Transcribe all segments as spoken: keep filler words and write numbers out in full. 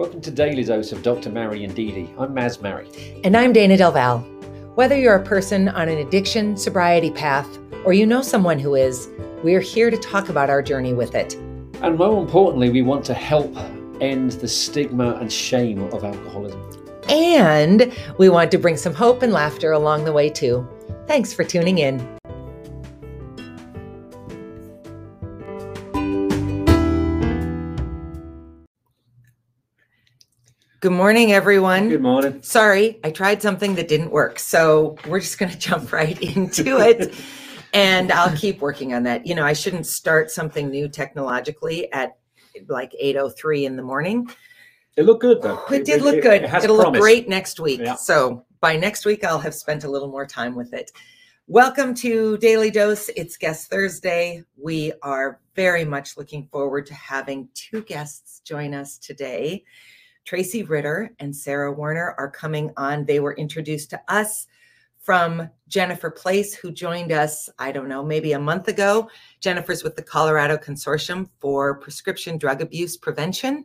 Welcome to Daily Dose of Doctor Mary and Dee Dee. I'm Maz Mary. And I'm Dana Del Valle. Whether you're a person on an addiction sobriety path or you know someone who is, we're here to talk about our journey with it. And more importantly, we want to help end the stigma and shame of alcoholism. And we want to bring some hope and laughter along the way too. Thanks for tuning in. Good morning, everyone. Good morning. Sorry, I tried something that didn't work. So we're just going to jump right into it. And I'll keep working on that. You know, I shouldn't start something new technologically at like eight oh three in the morning. It looked good, though. It, it did it, look good. It has It'll promise. Look great next week. Yeah. So by next week, I'll have spent a little more time with it. Welcome to Daily Dose. It's Guest Thursday. We are very much looking forward to having two guests join us today. Tracy Ritter and Sarah Warner are coming on. They were introduced to us from Jennifer Place, who joined us, I don't know, maybe a month ago. Jennifer's with the Colorado Consortium for Prescription Drug Abuse Prevention,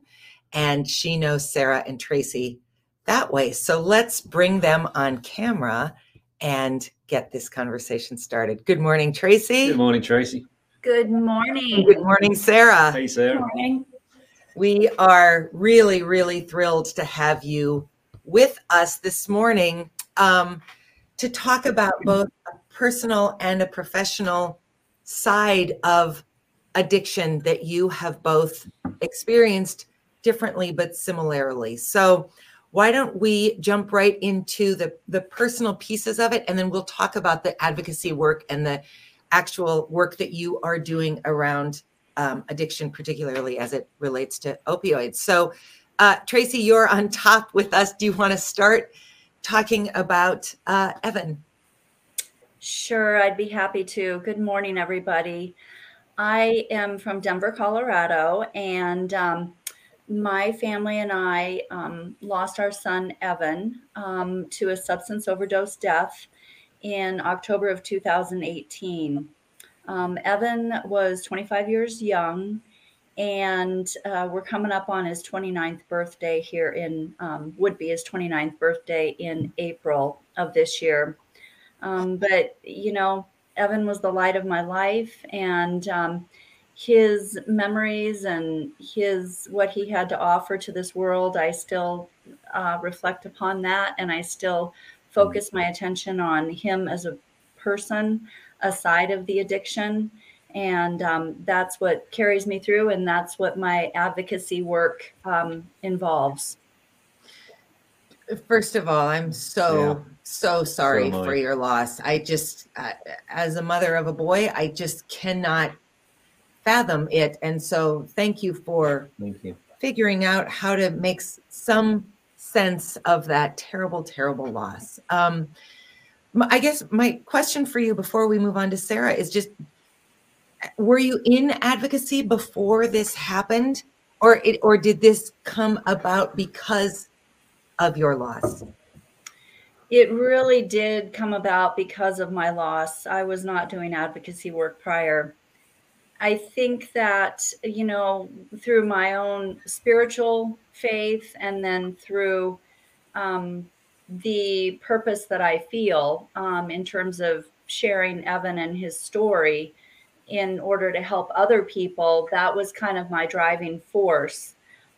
and she knows Sarah and Tracy that way. So let's bring them on camera and get this conversation started. Good morning, Tracy. Good morning, Tracy. Good morning. Good morning, Sarah. Hey, Sarah. Good morning. We are really, really thrilled to have you with us this morning um, to talk about both a personal and a professional side of addiction that you have both experienced differently but similarly. So why don't we jump right into the, the personal pieces of it, and then we'll talk about the advocacy work and the actual work that you are doing around Um, addiction, particularly as it relates to opioids. So, uh, Tracy, you're on top with us. Do you want to start talking about uh, Evan? Sure, I'd be happy to. Good morning, everybody. I am from Denver, Colorado, and um, my family and I um, lost our son, Evan, um, to a substance overdose death in October of two thousand eighteen. Um, Evan was twenty-five years young, and uh, we're coming up on his twenty-ninth birthday here in, um, would be his twenty-ninth birthday in April of this year. Um, but, you know, Evan was the light of my life, and um, his memories and his, what he had to offer to this world, I still uh, reflect upon that, and I still focus my attention on him as a person aside of the addiction. And um, that's what carries me through. And that's what my advocacy work um, involves. First of all, I'm so, yeah. so sorry so for your loss. I just, uh, as a mother of a boy, I just cannot fathom it. And so thank you for thank you. figuring out how to make some sense of that terrible, terrible loss. Um, I guess my question for you before we move on to Sarah is just, were you in advocacy before this happened, or it, or did this come about because of your loss? It really did come about because of my loss. I was not doing advocacy work prior. I think that, you know, through my own spiritual faith and then through, um, the purpose that I feel um, in terms of sharing Evan and his story in order to help other people, that was kind of my driving force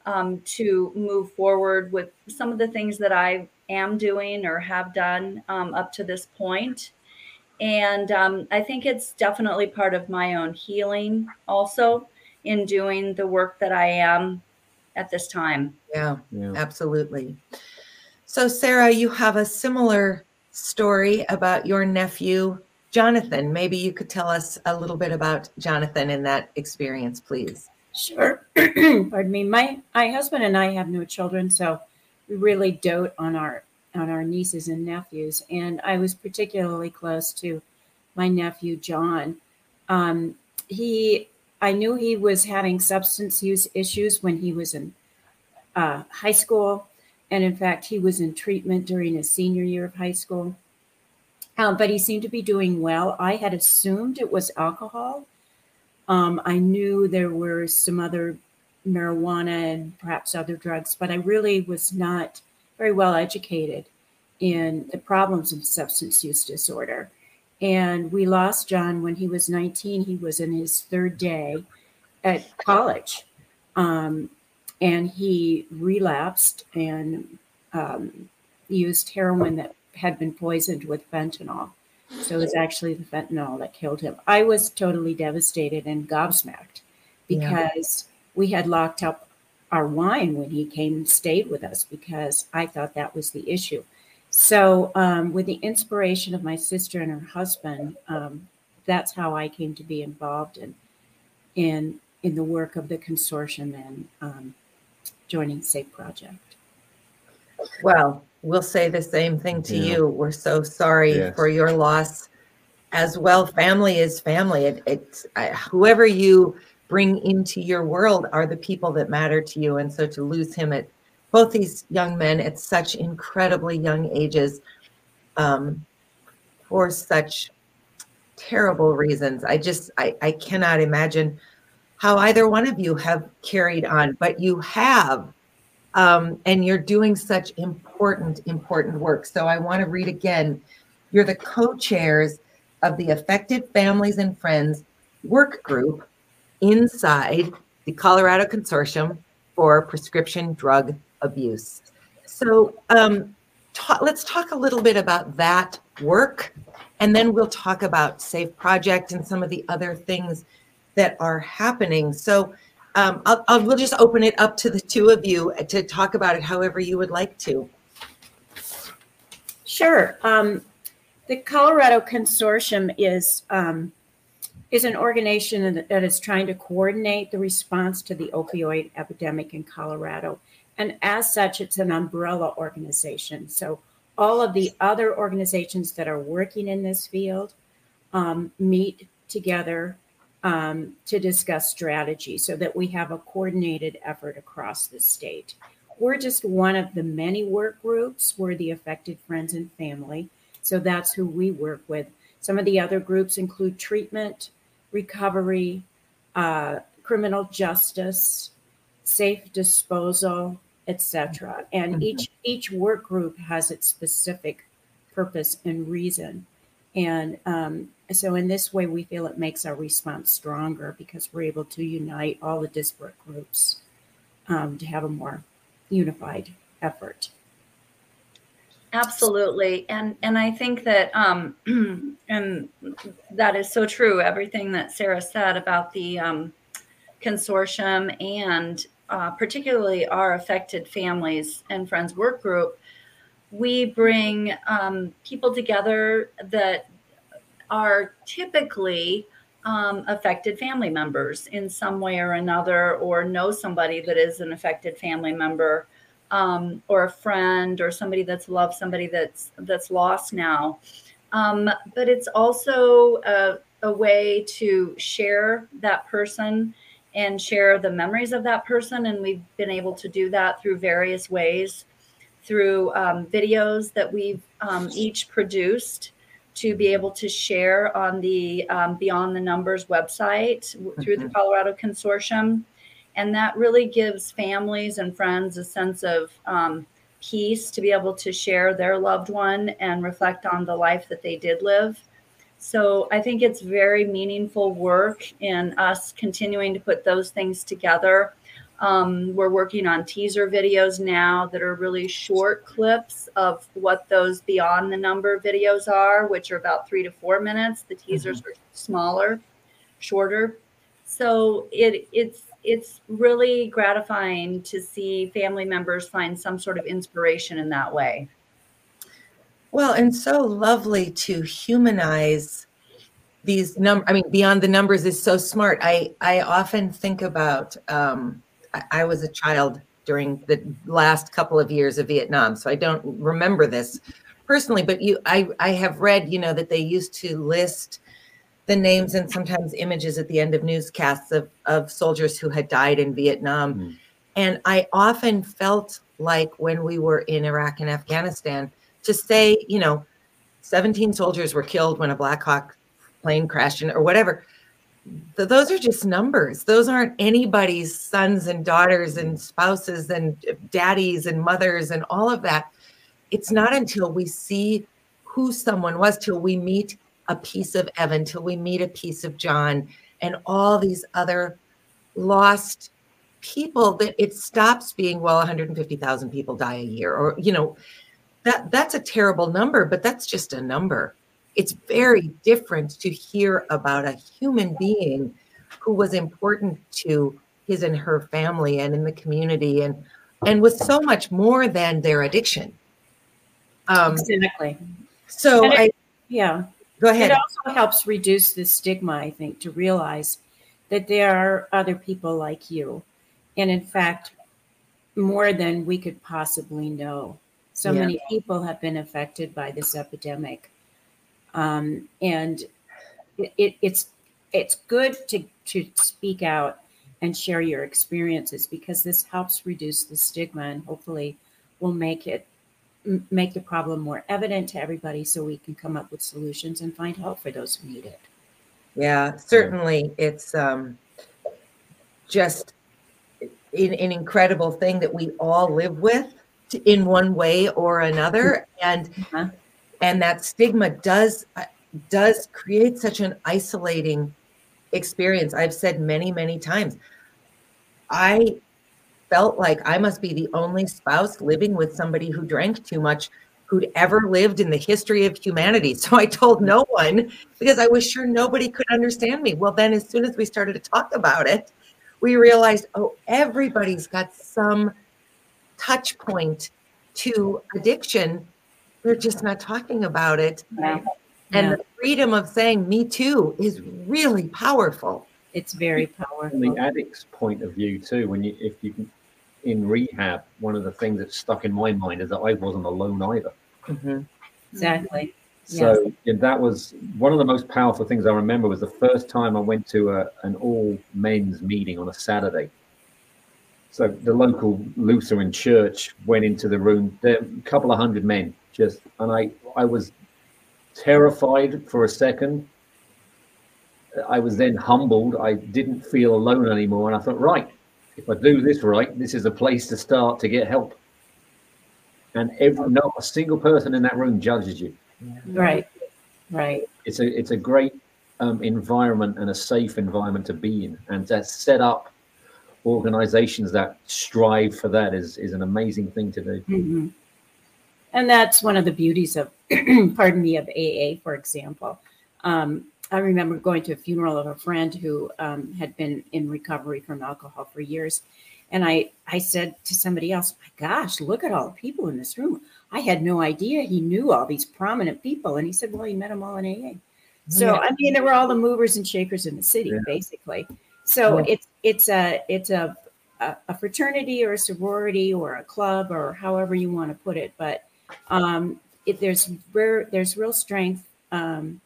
um, to move forward with some of the things that I am doing or have done um, up to this point. And um, I think it's definitely part of my own healing also in doing the work that I am at this time. Yeah, yeah. Absolutely. So, Sarah, you have a similar story about your nephew, Jonathan. Maybe you could tell us a little bit about Jonathan and that experience, please. Sure. Pardon me. My, my husband and I have no children, so we really dote on our on our nieces and nephews. And I was particularly close to my nephew, John. Um, he, I knew he was having substance use issues when he was in uh, high school. And in fact, he was in treatment during his senior year of high school, um, but he seemed to be doing well. I had assumed it was alcohol. Um, I knew there were some other marijuana and perhaps other drugs, but I really was not very well educated in the problems of substance use disorder. And we lost John when he was nineteen. He was in his third day at college, um, and he relapsed and um, used heroin that had been poisoned with fentanyl. So it was actually the fentanyl that killed him. I was totally devastated and gobsmacked because yeah. we had locked up our wine when he came and stayed with us because I thought that was the issue. So um, with the inspiration of my sister and her husband, um, that's how I came to be involved in in, in the work of the consortium and um, joining SAFE Project. Well, we'll say the same thing to yeah. you. We're so sorry yes. for your loss as well. Family is family. It, it's uh, whoever you bring into your world are the people that matter to you. And so to lose him at both these young men at such incredibly young ages um, for such terrible reasons. I just, I, I cannot imagine how either one of you have carried on, but you have. Um, and you're doing such important, important work. So I want to read again. You're the co-chairs of the Affected Families and Friends Work Group inside the Colorado Consortium for Prescription Drug Abuse. So um, ta- let's talk a little bit about that work, and then we'll talk about SAFE Project and some of the other things that are happening. So. Um, I'll, I'll, we'll just open it up to the two of you to talk about it however you would like to. Sure. Um, the Colorado Consortium is, um, is an organization that is trying to coordinate the response to the opioid epidemic in Colorado. And as such, it's an umbrella organization. So all of the other organizations that are working in this field um, meet together Um, to discuss strategy so that we have a coordinated effort across the state. We're just one of the many work groups. We're the Affected Friends and Family. So that's who we work with. Some of the other groups include treatment, recovery, uh, criminal justice, safe disposal, et cetera. And mm-hmm. each, each work group has its specific purpose and reason. And um, so in this way, we feel it makes our response stronger because we're able to unite all the disparate groups um, to have a more unified effort. Absolutely. And and I think that um, and that is so true. Everything that Sarah said about the um, consortium and uh, particularly our Affected Families and Friends Work Group, we bring um, people together that are typically um, affected family members in some way or another, or know somebody that is an affected family member, um, or a friend, or somebody that's loved somebody that's that's lost now. Um, but it's also a, a way to share that person and share the memories of that person. And we've been able to do that through various ways, through um, videos that we've um, each produced to be able to share on the um, Beyond the Numbers website through the Colorado Consortium. And that really gives families and friends a sense of um, peace to be able to share their loved one and reflect on the life that they did live. So I think it's very meaningful work in us continuing to put those things together. Um, we're working on teaser videos now that are really short clips of what those Beyond the Number videos are, which are about three to four minutes. The teasers mm-hmm. are smaller, shorter. So it, it's it's really gratifying to see family members find some sort of inspiration in that way. Well, and so lovely to humanize these numbers. I mean, Beyond the Numbers is so smart. I, I often think about... Um, I was a child during the last couple of years of Vietnam, so I don't remember this personally, but you, I, I have read, you know, that they used to list the names and sometimes images at the end of newscasts of, of soldiers who had died in Vietnam. Mm. And I often felt like when we were in Iraq and Afghanistan, to say, you know, seventeen soldiers were killed when a Black Hawk plane crashed in, or whatever, th- those are just numbers. Those aren't anybody's sons and daughters and spouses and daddies and mothers and all of that. It's not until we see who someone was, till we meet a piece of Evan, till we meet a piece of John and all these other lost people, that it stops being, well, one hundred fifty thousand people die a year, or, you know, that that's a terrible number, but that's just a number. It's very different to hear about a human being who was important to his and her family and in the community, and and was so much more than their addiction. Um, exactly. So it, I, yeah, go ahead. It also helps reduce the stigma, I think, to realize that there are other people like you. And in fact, more than we could possibly know. So yeah. many people have been affected by this epidemic. Um, and it, it, it's it's good to, to speak out and share your experiences, because this helps reduce the stigma and hopefully will make it make the problem more evident to everybody, so we can come up with solutions and find help for those who need it. Yeah, certainly. It's um, just an, an incredible thing that we all live with in one way or another. And uh-huh. and that stigma does does create such an isolating experience. I've said many, many times, I felt like I must be the only spouse living with somebody who drank too much who'd ever lived in the history of humanity. So I told no one, because I was sure nobody could understand me. Well, then as soon as we started to talk about it, we realized, oh, everybody's got some touch point to addiction. They're just not talking about it. Yeah. And yeah. the freedom of saying me too is really powerful. It's very powerful. From the addict's point of view too, when you, if you can, in rehab, one of the things that stuck in my mind is that I wasn't alone either. Mm-hmm. Exactly. So yes. that was one of the most powerful things I remember, was the first time I went to a, an all men's meeting on a Saturday. So the local Lutheran church went into the room, there were a couple of hundred men just, and I, I was terrified for a second. I was then humbled. I didn't feel alone anymore. And I thought, right, if I do this right, this is a place to start to get help. And every, not a single person in that room judges you. Right, right. It's a it's a great um, environment, and a safe environment to be in. And to set up organizations that strive for that is, is an amazing thing to do. Mm-hmm. And that's one of the beauties of, pardon me, of A A, for example. Um, I remember going to a funeral of a friend who um, had been in recovery from alcohol for years. And I, I said to somebody else, my gosh, look at all the people in this room. I had no idea he knew all these prominent people. And he said, well, he met them all in A A. So, yeah. I mean, there were all the movers and shakers in the city, yeah. basically. So yeah. it's it's a it's a, a fraternity or a sorority or a club, or however you want to put it. But um, it, there's, rare, there's real strength um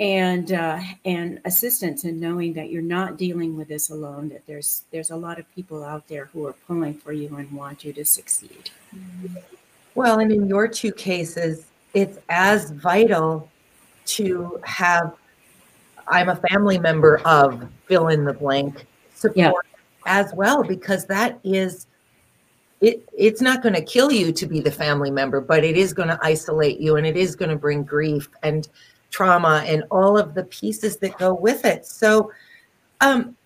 and uh, and assistance in knowing that you're not dealing with this alone, that there's there's a lot of people out there who are pulling for you and want you to succeed. Well, and in your two cases, it's as vital to have, I'm a family member of, fill in the blank, support yeah. as well, because that is, it. it's not going to kill you to be the family member, but it is going to isolate you, and it is going to bring grief and trauma and all of the pieces that go with it. So um,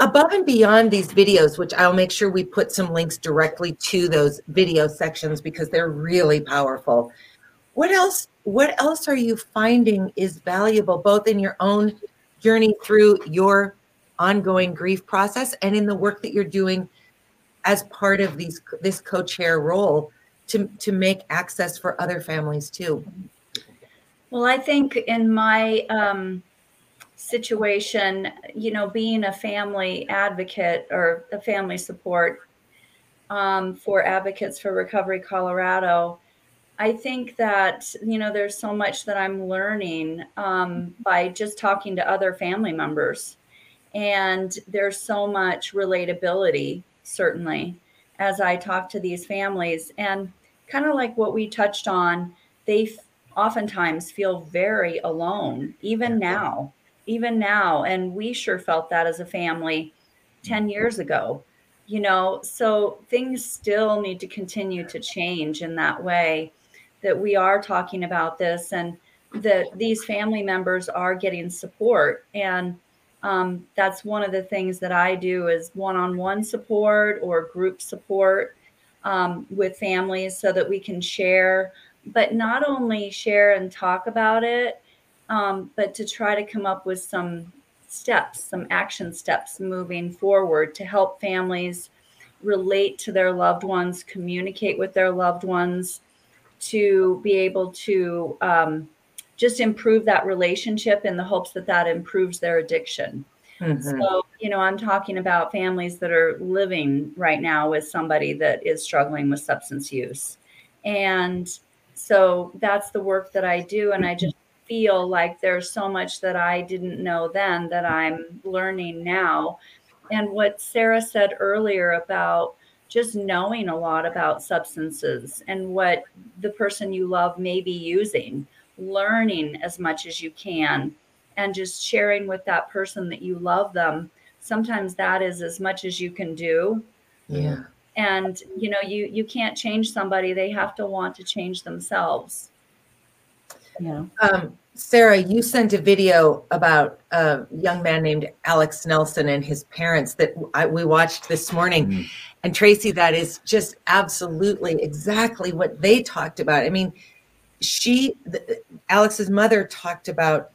above and beyond these videos, which I'll make sure we put some links directly to those video sections, because they're really powerful. What else, what else are you finding is valuable, both in your own journey through your ongoing grief process and in the work that you're doing as part of these, this co-chair role to, to make access for other families too? Well, I think in my um, situation, you know, being a family advocate or a family support um, for Advocates for Recovery Colorado, I think that, you know, there's so much that I'm learning um, by just talking to other family members. And there's so much relatability, certainly, as I talk to these families. And kind of like what we touched on, they oftentimes feel very alone, even now, even now. And we sure felt that as a family ten years ago, you know, so things still need to continue to change in that way, that we are talking about this and that these family members are getting support. And um, that's one of the things that I do is one-on-one support or group support um, with families so that we can share, but not only share and talk about it, um, but to try to come up with some steps, some action steps moving forward to help families relate to their loved ones, communicate with their loved ones, to be able to um, just improve that relationship in the hopes that that improves their addiction. Mm-hmm. So, you know, I'm talking about families that are living right now with somebody that is struggling with substance use. And so that's the work that I do. And I just feel like there's so much that I didn't know then that I'm learning now. And what Sarah said earlier about just knowing a lot about substances and what the person you love may be using, learning as much as you can, and just sharing with that person that you love them. Sometimes that is as much as you can do. Yeah. And, you know, you, you can't change somebody. They have to want to change themselves. Yeah. Um, Sarah, you sent a video about a young man named Alex Nelson and his parents that I, we watched this morning. Mm-hmm. And Tracy, that is just absolutely exactly what they talked about. I mean, she, the, Alex's mother talked about,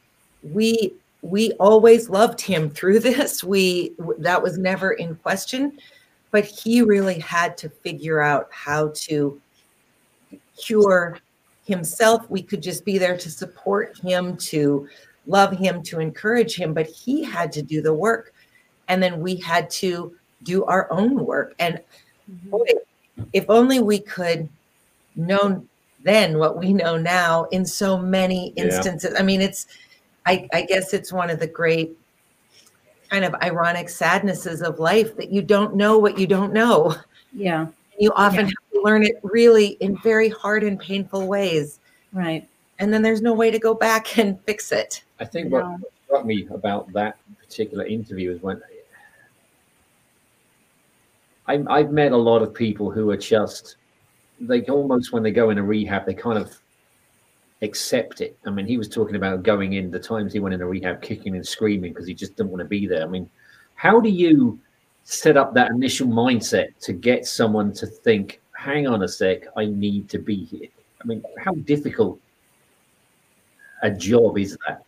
we we always loved him through this. We that was never in question, but he really had to figure out how to cure himself. We could just be there to support him, to love him, to encourage him, but he had to do the work. And then we had to do our own work. And boy, if only we could know then what we know now in so many instances. Yeah. I mean, it's, I, I guess it's one of the great kind of ironic sadnesses of life that you don't know what you don't know. Yeah. You often yeah. have to learn it really in very hard and painful ways. Right. And then there's no way to go back and fix it. I think what yeah. struck me about that particular interview is when I, I've met a lot of people who are just, they almost, when they go in a rehab, they kind of accept it. I mean, he was talking about going in, the times he went in a rehab, kicking and screaming because he just didn't want to be there. I mean, how do you set up that initial mindset to get someone to think, hang on a sec, I need to be here? I mean, how difficult a job is that?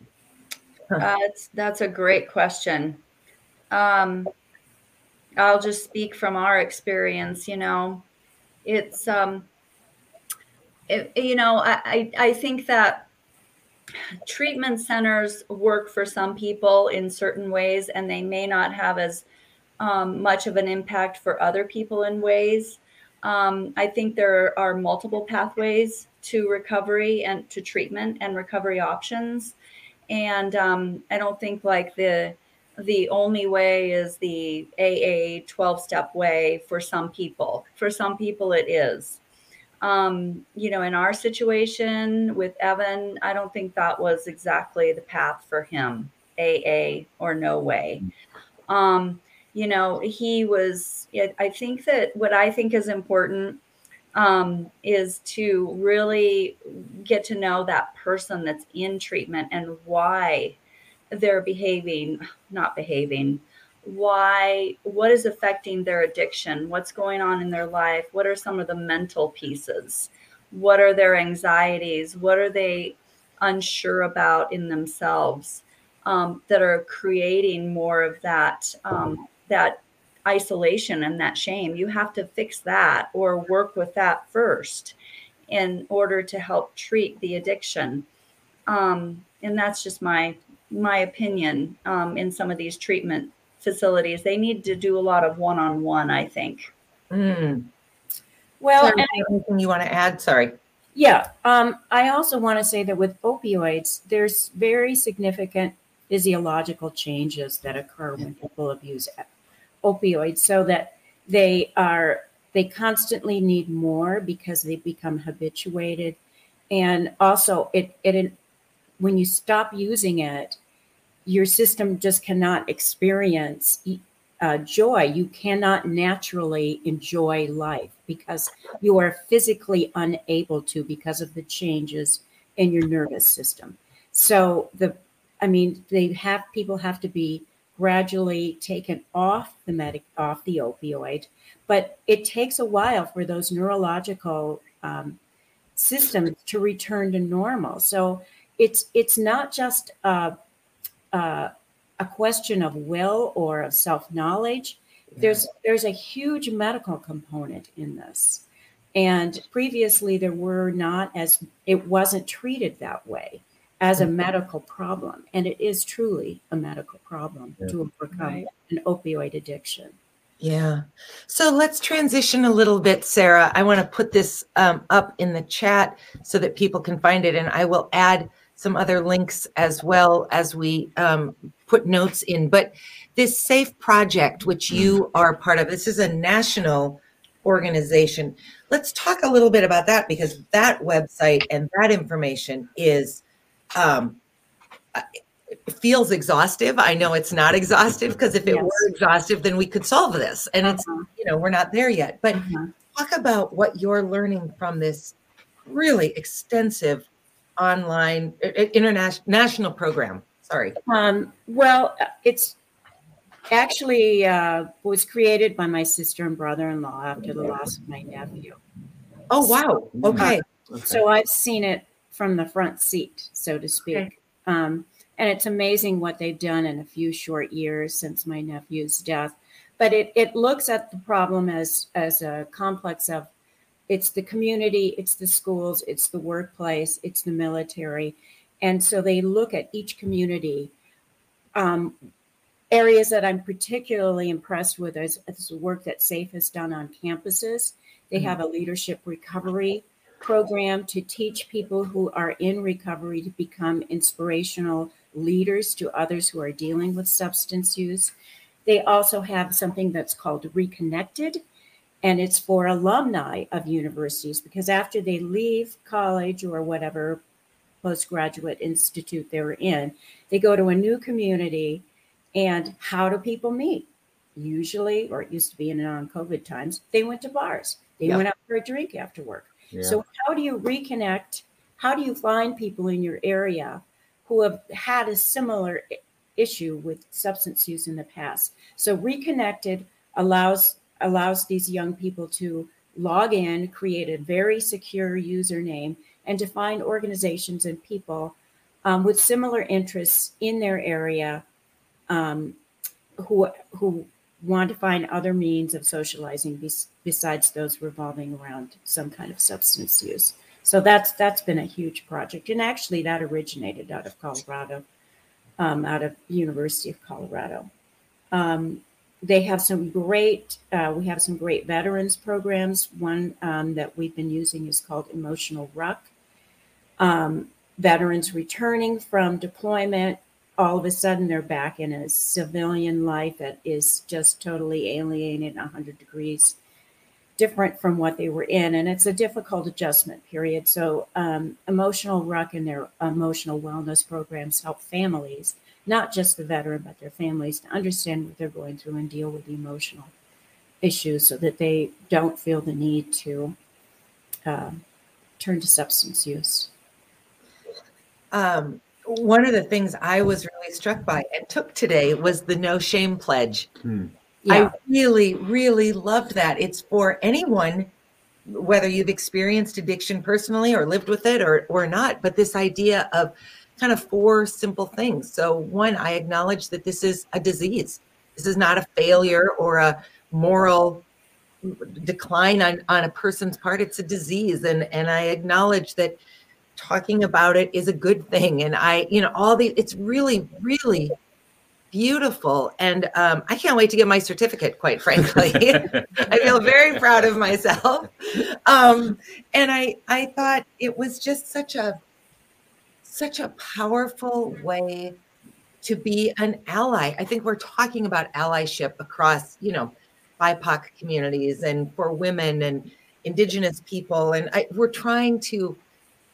Uh, it's, that's a great question. Um, I'll just speak from our experience, you know, it's, um, it, you know, I, I think that treatment centers work for some people in certain ways, and they may not have as um, much of an impact for other people in ways. Um, I think there are multiple pathways to recovery and to treatment and recovery options. And um, I don't think like the, the only way is the A A twelve-step way for some people. For some people, it is. Um, you know, in our situation with Evan, I don't think that was exactly the path for him, A A or no way. Um, you know, he was, I think that what I think is important um, is to really get to know that person that's in treatment and why they're behaving, not behaving, why, what is affecting their addiction, what's going on in their life, what are some of the mental pieces, what are their anxieties, what are they unsure about in themselves um, that are creating more of that, um, that isolation and that shame. You have to fix that or work with that first in order to help treat the addiction. Um, and that's just my my opinion, um, in some of these treatment facilities, they need to do a lot of one-on-one, I think. Mm. Well, sorry, and anything you want to add? Sorry. Yeah. Um, I also want to say that with opioids, there's very significant physiological changes that occur when people abuse opioids, so that they are, they constantly need more because they become habituated. And also it, it, when you stop using it, your system just cannot experience uh, joy. You cannot naturally enjoy life because you are physically unable to because of the changes in your nervous system. So the, I mean, they have people have to be gradually taken off the medic, off the opioid, but it takes a while for those neurological um, systems to return to normal. So it's it's not just uh, uh, a question of will or of self-knowledge. There's there's a huge medical component in this, and previously there were not as it wasn't treated that way as a medical problem, and it is truly a medical problem yeah. to overcome right. an opioid addiction. Yeah. So let's transition a little bit, Sarah. I want to put this um, up in the chat so that people can find it, and I will add some other links as well as we um, put notes in. But this SAFE Project, which you are part of, this is a national organization. Let's talk a little bit about that, because that website and that information is um, it feels exhaustive. I know it's not exhaustive, because if it yes. were exhaustive, then we could solve this. And it's, you know, we're not there yet. But uh-huh. talk about what you're learning from this really extensive online international national program. Sorry. Um, well, it's actually uh, was created by my sister and brother-in-law after the loss of my nephew. Oh, wow. So, okay. Uh, okay. So I've seen it from the front seat, so to speak. Okay. Um, and it's amazing what they've done in a few short years since my nephew's death. But it it looks at the problem as as a complex of it's the community, it's the schools, it's the workplace, it's the military. And so they look at each community. Um, areas that I'm particularly impressed with is, is the work that SAFE has done on campuses. They mm-hmm. have a leadership recovery program to teach people who are in recovery to become inspirational leaders to others who are dealing with substance use. They also have something that's called Reconnected, and it's for alumni of universities, because after they leave college or whatever postgraduate institute they're in, they go to a new community. And how do people meet? Usually, or it used to be in non-COVID times, they went to bars. They yeah. went out for a drink after work. Yeah. So how do you reconnect? How do you find people in your area who have had a similar issue with substance use in the past? So Reconnected allows allows these young people to log in, create a very secure username, and to find organizations and people um, with similar interests in their area um, who who want to find other means of socializing bes- besides those revolving around some kind of substance use. So that's that's been a huge project. And actually that originated out of Colorado, um, out of University of Colorado. Um, they have some great, uh, we have some great veterans programs. One um, that we've been using is called Emotional Ruck. Um, veterans returning from deployment, all of a sudden they're back in a civilian life that is just totally alienated, one hundred degrees different from what they were in. And it's a difficult adjustment period. So um, Emotional Ruck and their emotional wellness programs help families, not just the veteran, but their families, to understand what they're going through and deal with the emotional issues so that they don't feel the need to uh, turn to substance use. Um. One of the things I was really struck by and took today was the No Shame Pledge. Hmm. Yeah. I really, really loved that. It's for anyone, whether you've experienced addiction personally or lived with it or, or not, but this idea of kind of four simple things. So one, I acknowledge that this is a disease. This is not a failure or a moral decline on, on a person's part. It's a disease. And, and I acknowledge that talking about it is a good thing. And I, you know, all the, it's really, really beautiful. And um, I can't wait to get my certificate, quite frankly. I feel very proud of myself. Um, and I, I thought it was just such a, such a powerful way to be an ally. I think we're talking about allyship across, you know, B I P O C communities and for women and Indigenous people. And I, we're trying to,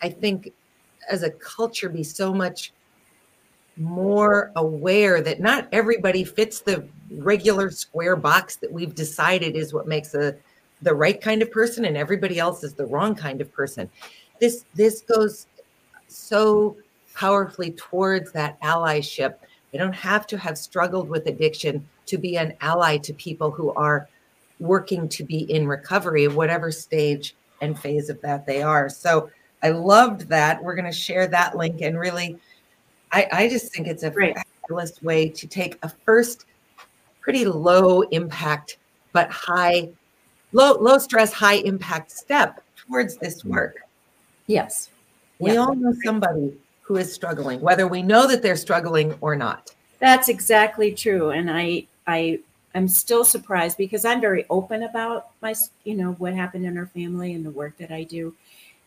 I think, as a culture, be so much more aware that not everybody fits the regular square box that we've decided is what makes a, the right kind of person, and everybody else is the wrong kind of person. This, this goes so powerfully towards that allyship. I don't have to have struggled with addiction to be an ally to people who are working to be in recovery, whatever stage and phase of that they are. So I loved that. We're going to share that link. And really, I, I just think it's a Great. fabulous way to take a first pretty low impact, but high, low, low stress, high impact step towards this work. Yes. We yeah. all know somebody who is struggling, whether we know that they're struggling or not. That's exactly true. And I, I, I'm still surprised because I'm very open about my, you know, what happened in our family and the work that I do.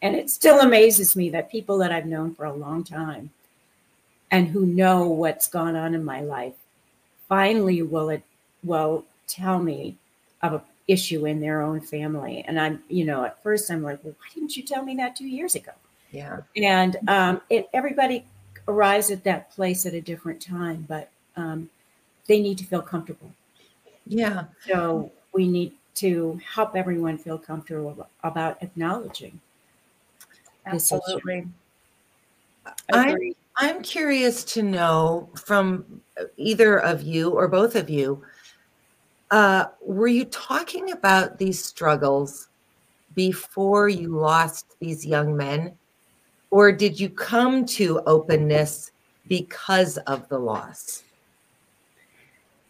And it still amazes me that people that I've known for a long time and who know what's gone on in my life finally will it will tell me of an issue in their own family. And I'm, you know, at first I'm like, well, why didn't you tell me that two years ago? Yeah. And um, it, everybody arrives at that place at a different time, but um, they need to feel comfortable. Yeah. So we need to help everyone feel comfortable about acknowledging. Absolutely. I'm, I'm curious to know from either of you or both of you, uh, were you talking about these struggles before you lost these young men, or did you come to openness because of the loss?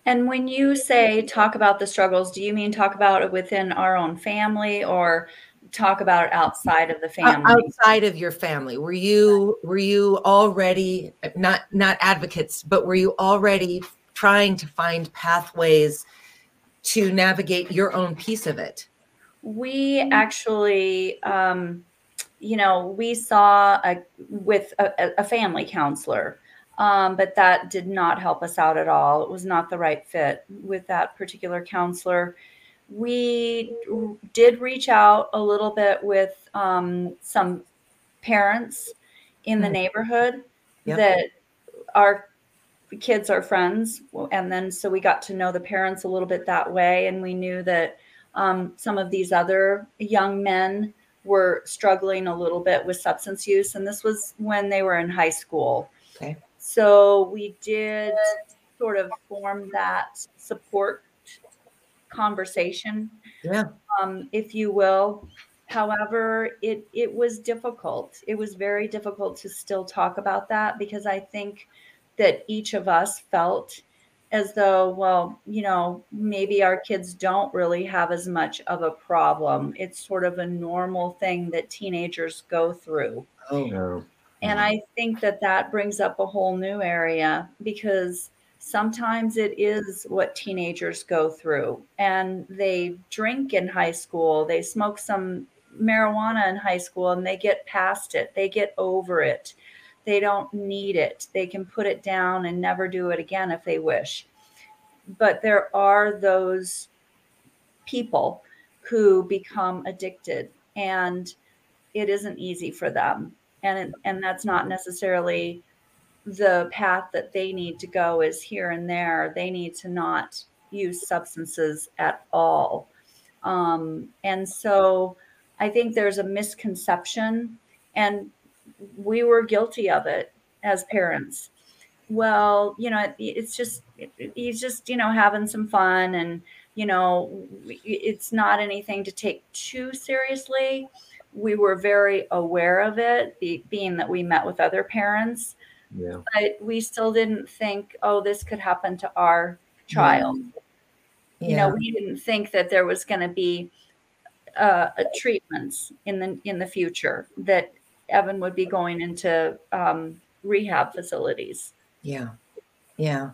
And when you say talk about the struggles, do you mean talk about it within our own family or talk about it outside of the family? Outside of your family. Were you were you already, not, not advocates, but were you already trying to find pathways to navigate your own piece of it? We actually, um, you know, we saw a, with a, a family counselor. Um, but that did not help us out at all. It was not the right fit with that particular counselor. We did reach out a little bit with um, some parents in the neighborhood yep. that our kids are friends. And then so we got to know the parents a little bit that way. And we knew that um, some of these other young men were struggling a little bit with substance use. And this was when they were in high school. Okay. So we did sort of form that support conversation, yeah. um, if you will. However, it, it was difficult. It was very difficult to still talk about that because I think that each of us felt as though, well, you know, maybe our kids don't really have as much of a problem. It's sort of a normal thing that teenagers go through. Oh, no. And I think that that brings up a whole new area because sometimes it is what teenagers go through, and they drink in high school. They smoke some marijuana in high school and they get past it. They get over it. They don't need it. They can put it down and never do it again if they wish. But there are those people who become addicted, and it isn't easy for them. And, and that's not necessarily the path that they need to go is here and there. They need to not use substances at all. Um, and so I think there's a misconception, and we were guilty of it as parents. Well, you know, it, it's just, it, he's just, you know, having some fun, and, you know, it's not anything to take too seriously. We were very aware of it, be, being that we met with other parents, yeah. but we still didn't think, oh, this could happen to our child. Yeah. You know, we didn't think that there was going to be uh, treatments in the in the future, that Evan would be going into um, rehab facilities. Yeah, yeah.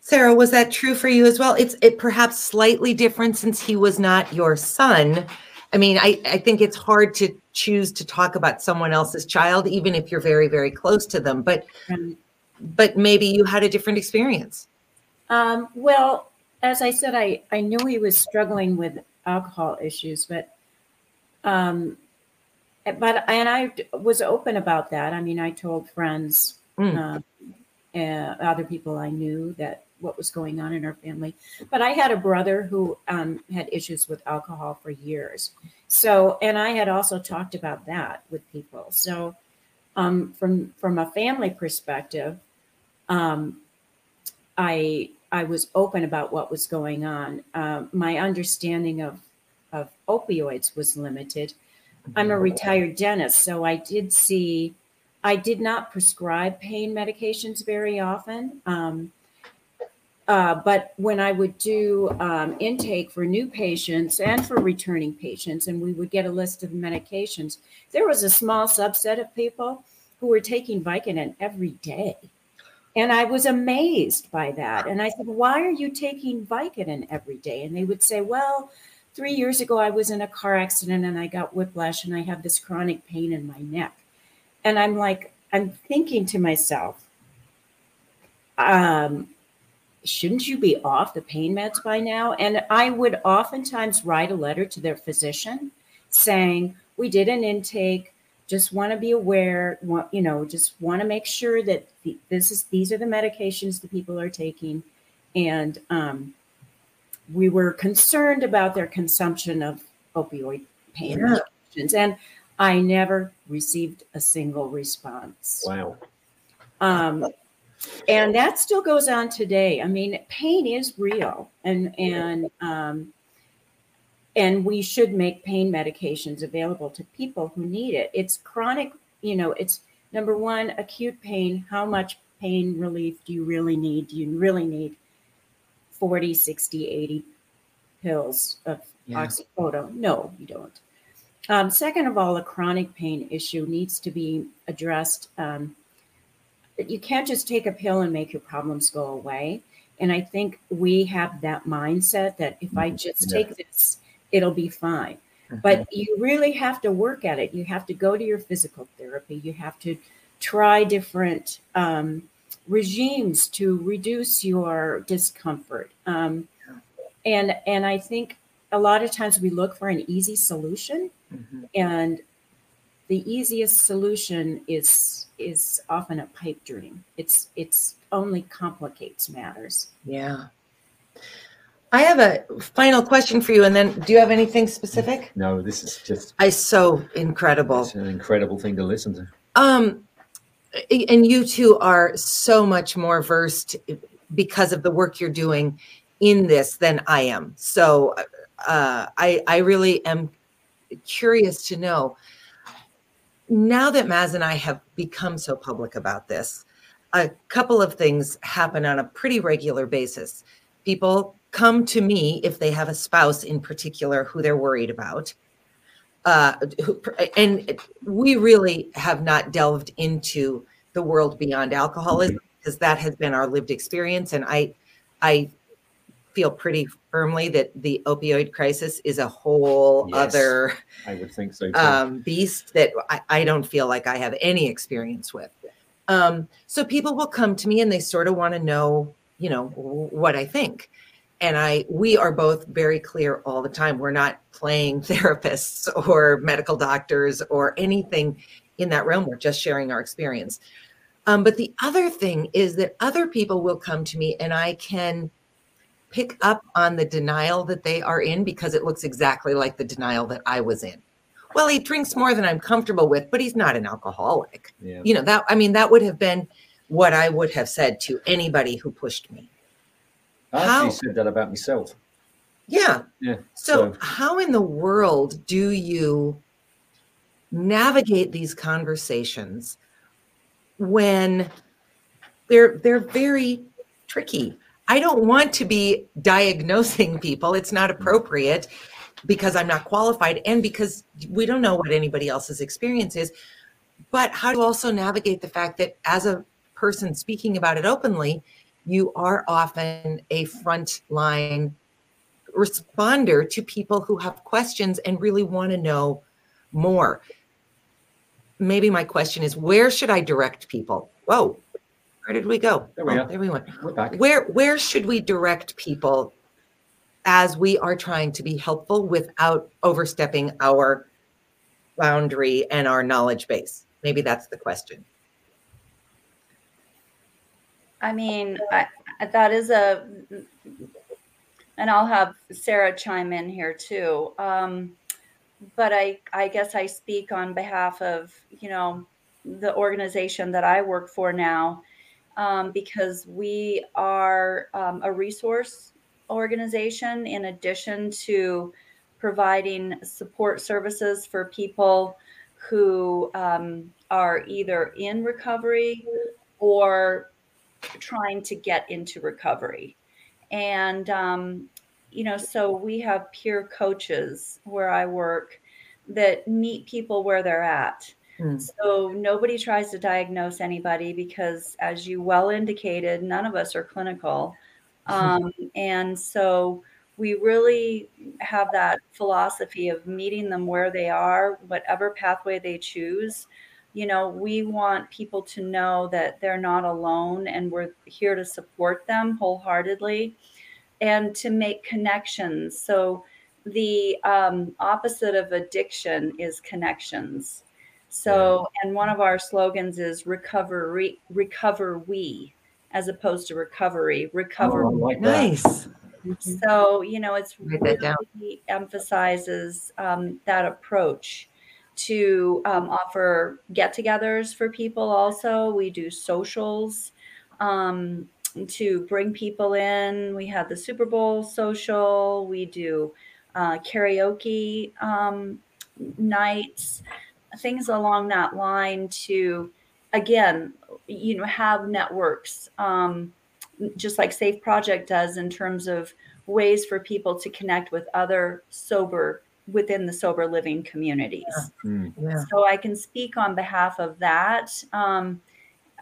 Sarah, was that true for you as well? It's it perhaps slightly different since he was not your son. I mean, I, I think it's hard to choose to talk about someone else's child, even if you're very, very close to them. But but maybe you had a different experience. Um, well, as I said, I, I knew he was struggling with alcohol issues, but um, but and I was open about that. I mean, I told friends mm. uh, uh, other people I knew that what was going on in our family. But I had a brother who um, had issues with alcohol for years. So, and I had also talked about that with people. So um, from, from a family perspective, um, I, I was open about what was going on. Uh, my understanding of, of opioids was limited. I'm a retired dentist, so I did see, I did not prescribe pain medications very often. Um, Uh, but when I would do um, intake for new patients and for returning patients, and we would get a list of medications, there was a small subset of people who were taking Vicodin every day. And I was amazed by that. And I said, why are you taking Vicodin every day? And they would say, well, three years ago, I was in a car accident and I got whiplash and I have this chronic pain in my neck. And I'm like, I'm thinking to myself, um, shouldn't you be off the pain meds by now? And I would oftentimes write a letter to their physician saying, we did an intake, just want to be aware, want, you know, just want to make sure that the, this is, these are the medications the people are taking. And um, we were concerned about their consumption of opioid pain yeah. medications. And I never received a single response. Wow. Um, And that still goes on today. I mean, pain is real, and and um, and we should make pain medications available to people who need it. It's chronic, you know. It's number one, acute pain. How much pain relief do you really need? Do you really need forty, sixty, eighty pills of yeah. oxycodone? No, you don't. Um, second of all, a chronic pain issue needs to be addressed. Um, You can't just take a pill and make your problems go away. And I think we have that mindset that if I just yeah. take this, it'll be fine. Uh-huh. But you really have to work at it. You have to go to your physical therapy. You have to try different um, regimes to reduce your discomfort. Um, and and I think a lot of times we look for an easy solution. Mm-hmm. And the easiest solution is is often a pipe dream. It's it's only complicates matters. Yeah. I have a final question for you, and then do you have anything specific? No, this is just it's so incredible. It's an incredible thing to listen to. Um, and you two are so much more versed because of the work you're doing in this than I am. So uh, I I really am curious to know. Now that Maz and I have become so public about this, a couple of things happen on a pretty regular basis. People come to me if they have a spouse in particular who they're worried about. Uh, who, and we really have not delved into the world beyond alcoholism because that has been our lived experience. And I, I feel pretty firmly that the opioid crisis is a whole yes, other I would think so too. Um, beast that I, I don't feel like I have any experience with. Um, so people will come to me and they sort of want to know, you know, what I think. And I, we are both very clear all the time. We're not playing therapists or medical doctors or anything in that realm. We're just sharing our experience. Um, but the other thing is that other people will come to me and I can pick up on the denial that they are in because it looks exactly like the denial that I was in. Well, he drinks more than I'm comfortable with, but he's not an alcoholic. Yeah. You know, that, I mean, that would have been what I would have said to anybody who pushed me. I actually how, said that about myself. Yeah. Yeah. So, so how in the world do you navigate these conversations when they're, they're very tricky? I don't want to be diagnosing people. It's not appropriate because I'm not qualified and because we don't know what anybody else's experience is. But how do you also navigate the fact that as a person speaking about it openly, you are often a frontline responder to people who have questions and really want to know more? Maybe my question is, where should I direct people? Whoa. Where did we go? There we oh, are. There we went. We're back. Where, where should we direct people as we are trying to be helpful without overstepping our boundary and our knowledge base? Maybe that's the question. I mean, I, that is a, and I'll have Sarah chime in here too. Um, but I, I guess I speak on behalf of, you know, the organization that I work for now, um, because we are um, a resource organization in addition to providing support services for people who um, are either in recovery or trying to get into recovery. And, um, you know, so we have peer coaches where I work that meet people where they're at. Mm. So nobody tries to diagnose anybody because, as you well indicated, none of us are clinical. Um, and so we really have that philosophy of meeting them where they are, whatever pathway they choose. You know, we want people to know that they're not alone and we're here to support them wholeheartedly and to make connections. So the um, opposite of addiction is connections. So, and one of our slogans is recovery, recover we, as opposed to recovery, recover. Oh, we. Nice. So, you know, it's really emphasizes um, that approach. To um, offer get-togethers for people also. We do socials um, to bring people in. We have the Super Bowl social. We do uh, karaoke um, nights, things along that line to, again, you know, have networks, um, just like SAFE Project does in terms of ways for people to connect with other sober within the sober living communities. Yeah. Yeah. So I can speak on behalf of that. Um,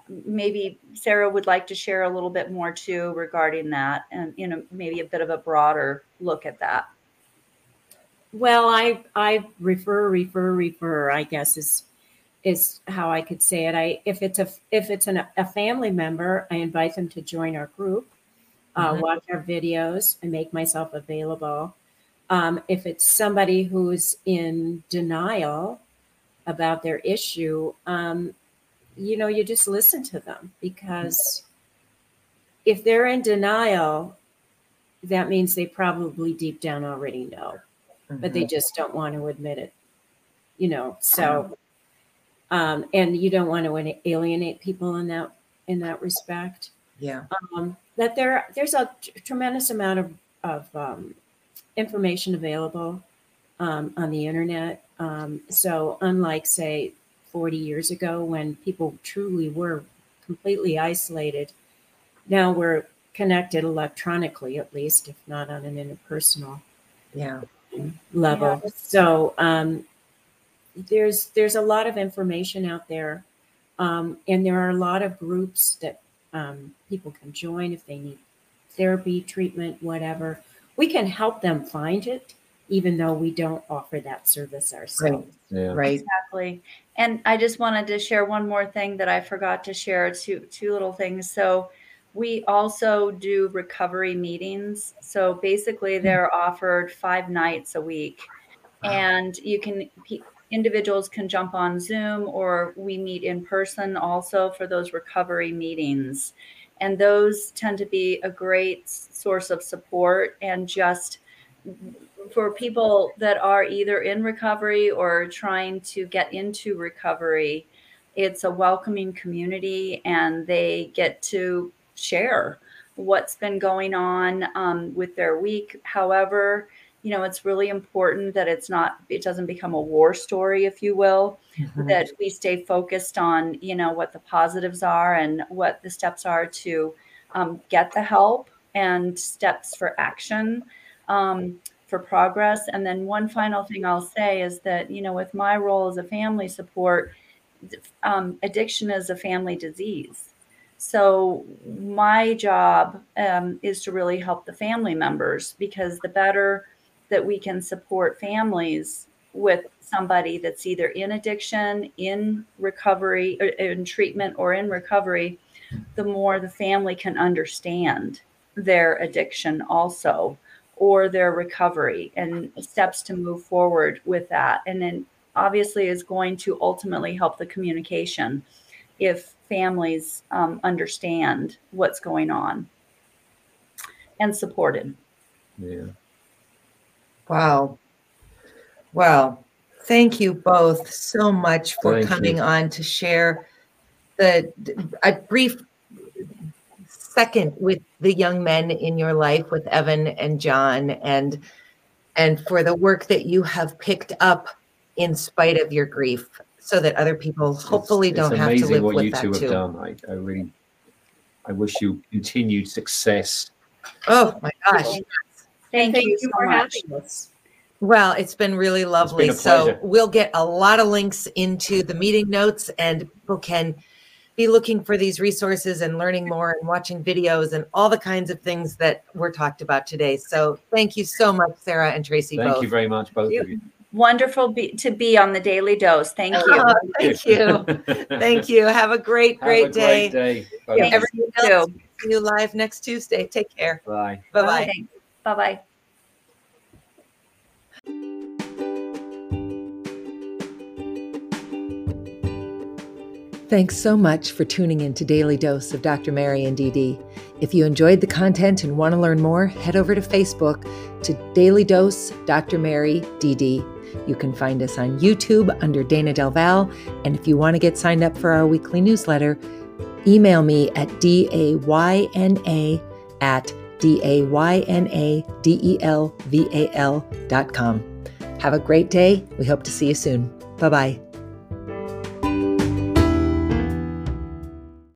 maybe Sarah would like to share a little bit more too regarding that and, you know, maybe a bit of a broader look at that. Well, I I refer, refer, refer, I guess is is how I could say it. I if it's a if it's an, a family member, I invite them to join our group, mm-hmm. uh, watch our videos, and make myself available. Um, if it's somebody who's in denial about their issue, um, you know, you just listen to them, because if they're in denial, that means they probably deep down already know, mm-hmm. but they just don't want to admit it, you know, so, um, and you don't want to alienate people in that, in that respect. Yeah. Um, that there, there's a t- tremendous amount of, of, um, information available um, on the internet. Um, so unlike, say, forty years ago when people truly were completely isolated, now we're connected electronically, at least, if not on an interpersonal yeah. level. Yeah. So um, there's there's a lot of information out there, um, and there are a lot of groups that um, people can join if they need therapy, treatment, whatever. We can help them find it, even though we don't offer that service ourselves. Right. Yeah. Right. Exactly. And I just wanted to share one more thing that I forgot to share, two, two little things. So we also do recovery meetings. So basically they're offered five nights a week, wow. and you can, individuals can jump on Zoom, or we meet in person also for those recovery meetings. And those tend to be a great source of support, and just for people that are either in recovery or trying to get into recovery, it's a welcoming community, and they get to share what's been going on um, with their week. However, you know, it's really important that it's not, it doesn't become a war story, if you will, mm-hmm. that we stay focused on, you know, what the positives are and what the steps are to um, get the help, and steps for action, um, for progress. And then one final thing I'll say is that, you know, with my role as a family support, um, addiction is a family disease. So my job um, is to really help the family members, because the better that we can support families with somebody that's either in addiction, in recovery, or in treatment, or in recovery, the more the family can understand their addiction also, or their recovery, and steps to move forward with that. And then obviously is going to ultimately help the communication if families um, understand what's going on and supported. Yeah. Wow. Wow. Thank you both so much for Thank coming you. on to share the a brief second with the young men in your life, with Evan and John, and and for the work that you have picked up in spite of your grief, so that other people hopefully it's, it's don't have to live with that too. It's amazing what you two have done. I, I really, I wish you continued success. Oh my gosh! Thank, Thank you, you so for much. having us. Well, it's been really lovely. It's been a pleasure. So we'll get a lot of links into the meeting notes, and people can be looking for these resources and learning more and watching videos and all the kinds of things that were talked about today. So thank you so much, Sarah and Tracy. Thank both. you very much, both you, of you. Wonderful be, to be on the Daily Dose. Thank you. Oh, thank you. Thank you. Have a great, great Have a day. Great day. Yeah, everyone else, see you live next Tuesday. Take care. Bye. Bye-bye. Bye-bye. Thanks so much for tuning in to Daily Dose of Doctor Mary and D D. If you enjoyed the content and want to learn more, head over to Facebook to Daily Dose Doctor Mary D D. You can find us on YouTube under Dana Del Valle. And if you want to get signed up for our weekly newsletter, email me at dayna at daynadelval dot com. Have a great day. We hope to see you soon. Bye-bye.